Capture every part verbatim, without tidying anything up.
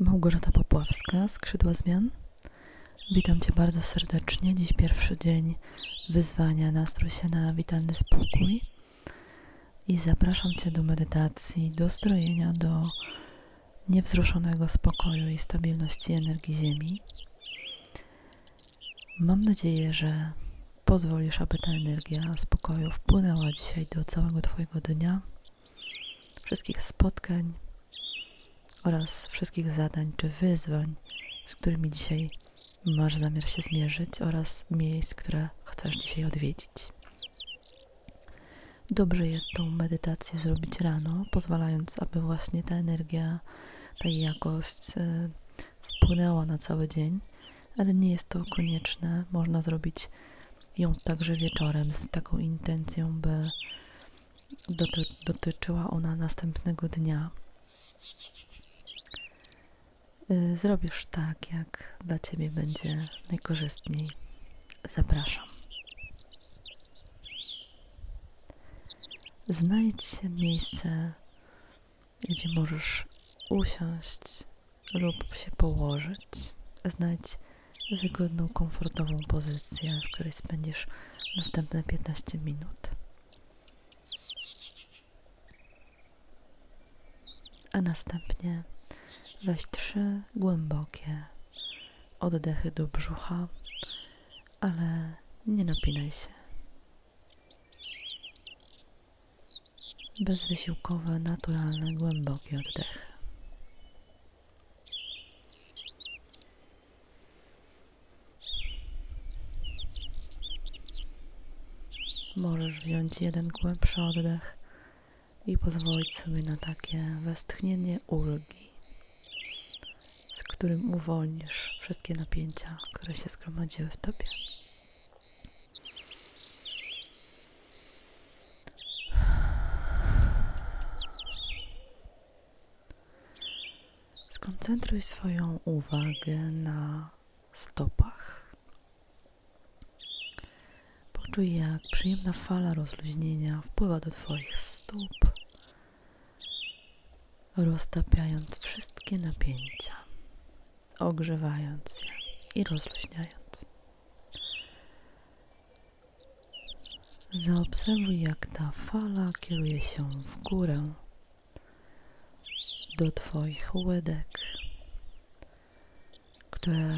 Małgorzata Popławska, Skrzydła Zmian. Witam Cię bardzo serdecznie. Dziś pierwszy dzień wyzwania Nastrój się na witalny spokój. I zapraszam Cię do medytacji, do strojenia, do niewzruszonego spokoju i stabilności energii Ziemi. Mam nadzieję, że pozwolisz, aby ta energia spokoju wpłynęła dzisiaj do całego Twojego dnia, wszystkich spotkań oraz wszystkich zadań czy wyzwań, z którymi dzisiaj masz zamiar się zmierzyć, oraz miejsc, które chcesz dzisiaj odwiedzić. Dobrze jest tą medytację zrobić rano, pozwalając, aby właśnie ta energia, ta jakość wpłynęła na cały dzień, ale nie jest to konieczne. Można zrobić ją także wieczorem z taką intencją, by doty dotyczyła ona następnego dnia. Zrobisz tak, jak dla Ciebie będzie najkorzystniej. Zapraszam. Znajdź miejsce, gdzie możesz usiąść lub się położyć. Znajdź wygodną, komfortową pozycję, w której spędzisz następne piętnaście minut. A następnie weź trzy głębokie oddechy do brzucha, ale nie napinaj się. Bezwysiłkowe, naturalne, głębokie oddechy. Możesz wziąć jeden głębszy oddech i pozwolić sobie na takie westchnienie ulgi, z którym uwolnisz wszystkie napięcia, które się zgromadziły w Tobie. Skoncentruj swoją uwagę na stopach. Poczuj, jak przyjemna fala rozluźnienia wpływa do Twoich stóp, roztapiając wszystkie napięcia, ogrzewając je i rozluźniając. Zaobserwuj, jak ta fala kieruje się w górę, do Twoich łydek, które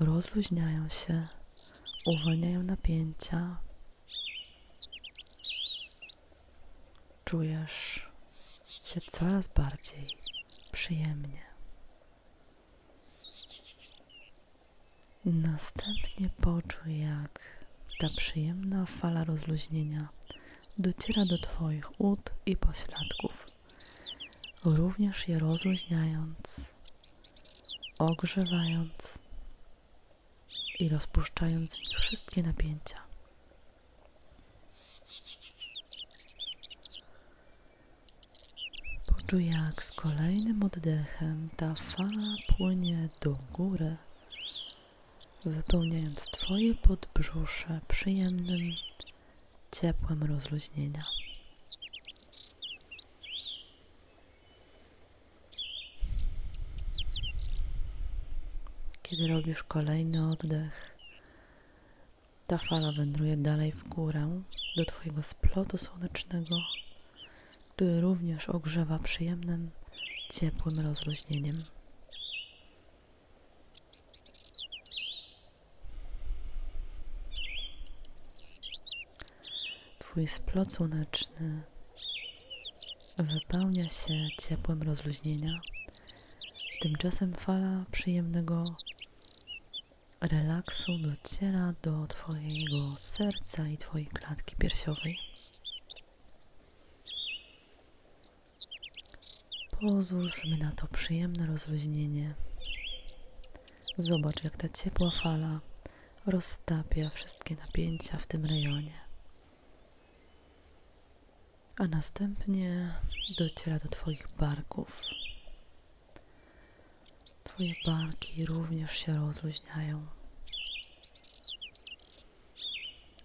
rozluźniają się, uwalniają napięcia. Czujesz się coraz bardziej przyjemnie. Następnie poczuj, jak ta przyjemna fala rozluźnienia dociera do Twoich ud i pośladków, również je rozluźniając, ogrzewając i rozpuszczając w nich wszystkie napięcia. Poczuj, jak z kolejnym oddechem ta fala płynie do góry, wypełniając Twoje podbrzusze przyjemnym ciepłem rozluźnienia. Kiedy robisz kolejny oddech, ta fala wędruje dalej w górę, do Twojego splotu słonecznego, który również ogrzewa przyjemnym, ciepłym rozluźnieniem. Twój splot słoneczny wypełnia się ciepłem rozluźnienia. Tymczasem fala przyjemnego relaksu dociera do Twojego serca i Twojej klatki piersiowej. Pozwól sobie na to przyjemne rozluźnienie. Zobacz, jak ta ciepła fala roztapia wszystkie napięcia w tym rejonie. A następnie dociera do Twoich barków. Twoje barki również się rozluźniają.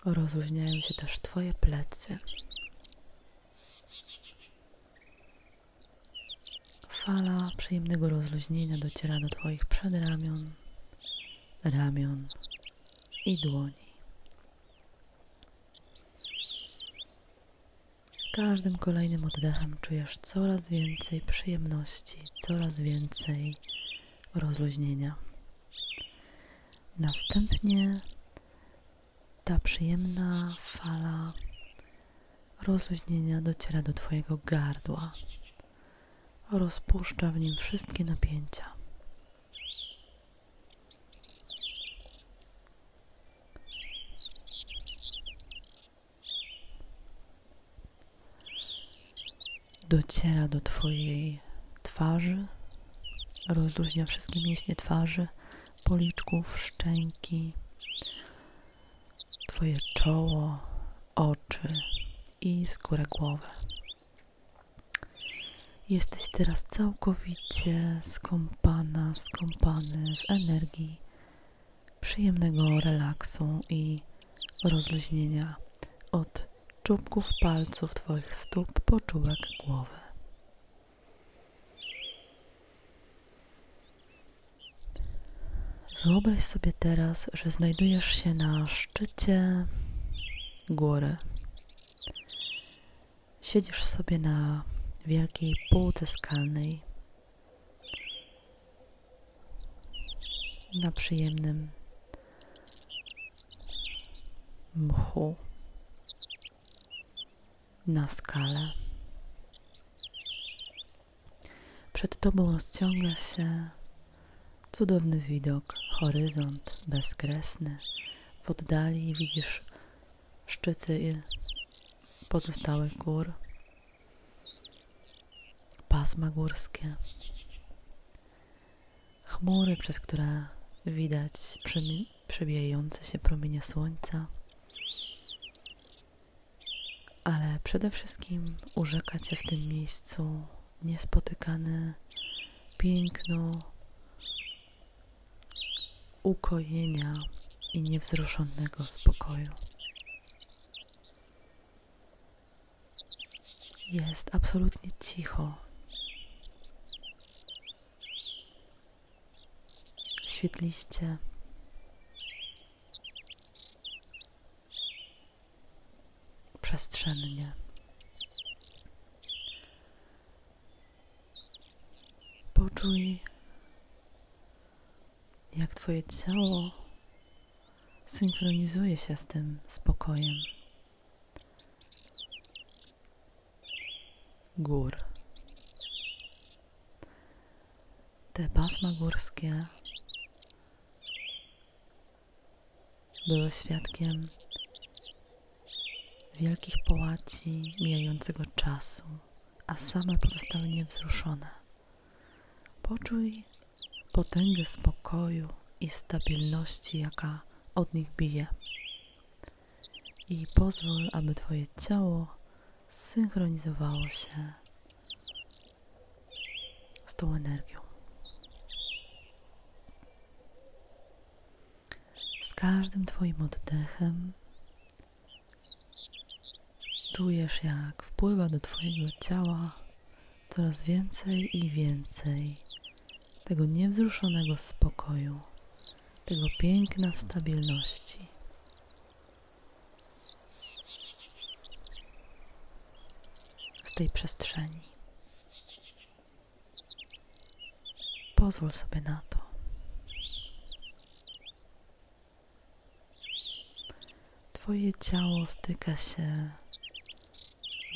Rozluźniają się też Twoje plecy. Fala przyjemnego rozluźnienia dociera do Twoich przedramion, ramion i dłoni. Z każdym kolejnym oddechem czujesz coraz więcej przyjemności, coraz więcej rozluźnienia. Następnie ta przyjemna fala rozluźnienia dociera do Twojego gardła. Rozpuszcza w nim wszystkie napięcia. Dociera do Twojej twarzy, rozluźnia wszystkie mięśnie twarzy, policzków, szczęki, Twoje czoło, oczy i skórę głowy. Jesteś teraz całkowicie skąpana, skąpany w energii przyjemnego relaksu i rozluźnienia od czubków palców Twoich stóp po czubek głowy. Wyobraź sobie teraz, że znajdujesz się na szczycie góry. Siedzisz sobie na wielkiej półce skalnej na przyjemnym mchu na skale. Przed Tobą rozciąga się cudowny widok, horyzont bezkresny. W oddali widzisz szczyty pozostałych gór, pasma górskie, chmury, przez które widać przebijające się promienie słońca, ale przede wszystkim urzeka Cię w tym miejscu niespotykane piękno ukojenia i niewzruszonego spokoju. Jest absolutnie cicho. Świetliście. Przestrzennie. Poczuj, jak Twoje ciało synchronizuje się z tym spokojem gór. Te pasma górskie były świadkiem wielkich połaci mijającego czasu, a same pozostały niewzruszone. Poczuj potęgę spokoju i stabilności, jaka od nich bije. I pozwól, aby Twoje ciało synchronizowało się z tą energią. Z każdym Twoim oddechem czujesz, jak wpływa do Twojego ciała coraz więcej i więcej tego niewzruszonego spokoju, tego piękna stabilności. Z tej przestrzeni. Pozwól sobie na to. Twoje ciało styka się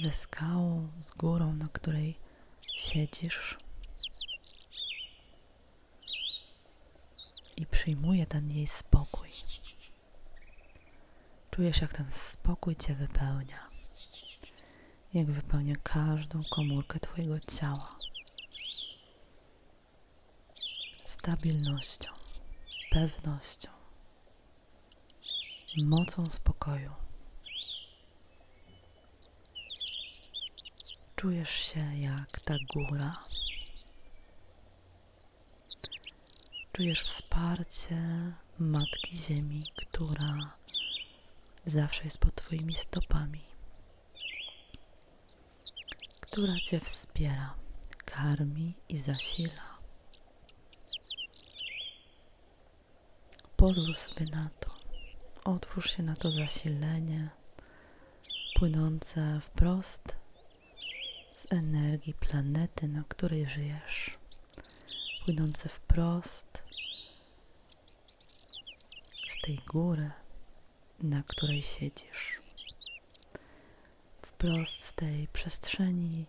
ze skałą, z górą, na której siedzisz i przyjmuje ten jej spokój. Czujesz, jak ten spokój Cię wypełnia, jak wypełnia każdą komórkę Twojego ciała stabilnością, pewnością, mocą spokoju. Czujesz się jak ta góra. Czujesz wsparcie Matki Ziemi, która zawsze jest pod Twoimi stopami, która Cię wspiera karmi i zasila. Pozwól sobie na to. Otwórz się na to zasilenie płynące wprost z energii planety, na której żyjesz. Płynące wprost z tej góry, na której siedzisz. Wprost z tej przestrzeni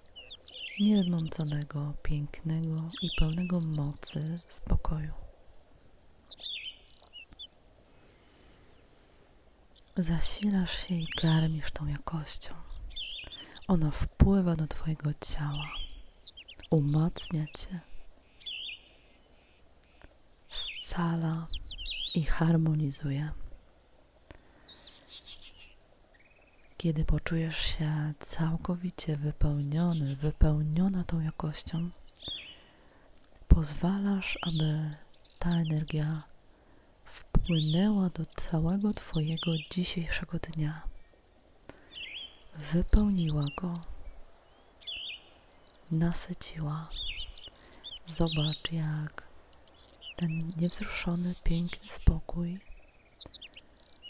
niezmąconego, pięknego i pełnego mocy spokoju. Zasilasz się i karmisz tą jakością. Ona wpływa do twojego ciała, umacnia cię, scala i harmonizuje. Kiedy poczujesz się całkowicie wypełniony, wypełniona tą jakością, pozwalasz, aby ta energia wpłynęła do całego twojego dzisiejszego dnia. Wypełniła go, nasyciła. Zobacz, jak ten niewzruszony, piękny spokój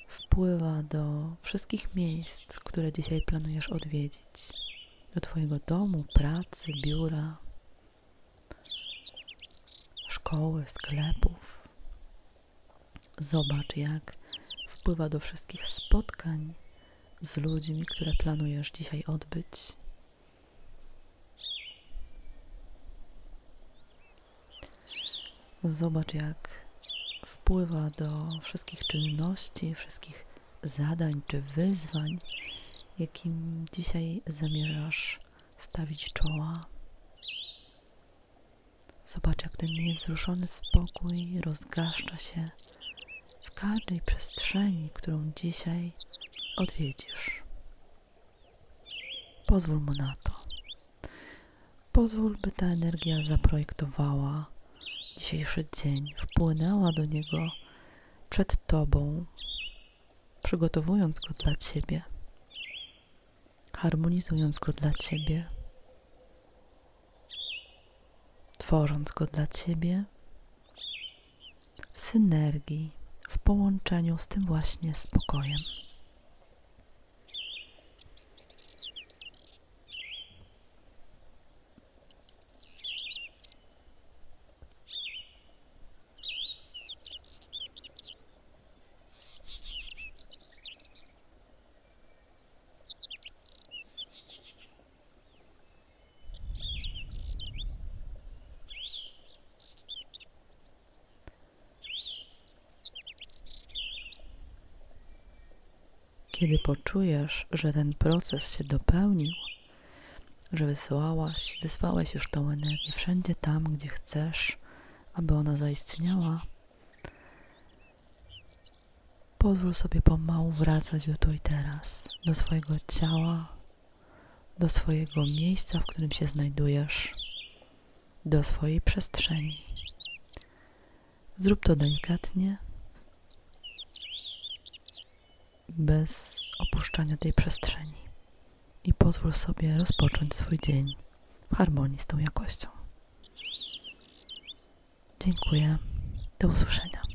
wpływa do wszystkich miejsc, które dzisiaj planujesz odwiedzić. Do twojego domu, pracy, biura, szkoły, sklepów. Zobacz, jak wpływa do wszystkich spotkań z ludźmi, które planujesz dzisiaj odbyć. Zobacz, jak wpływa do wszystkich czynności, wszystkich zadań czy wyzwań, jakim dzisiaj zamierzasz stawić czoła. Zobacz, jak ten niewzruszony spokój rozgaszcza się w każdej przestrzeni, którą dzisiaj odwiedzisz. Pozwól mu na to. Pozwól, by ta energia zaprojektowała dzisiejszy dzień, wpłynęła do niego przed tobą, przygotowując go dla ciebie, harmonizując go dla ciebie, tworząc go dla ciebie w synergii, w połączeniu z tym właśnie spokojem. Kiedy poczujesz, że ten proces się dopełnił, że wysłałaś, wysłałeś już tą energię wszędzie tam, gdzie chcesz, aby ona zaistniała, pozwól sobie pomału wracać do tu i teraz, do swojego ciała, do swojego miejsca, w którym się znajdujesz, do swojej przestrzeni. Zrób to delikatnie, bez opuszczania tej przestrzeni i pozwól sobie rozpocząć swój dzień w harmonii z tą jakością. Dziękuję. Do usłyszenia.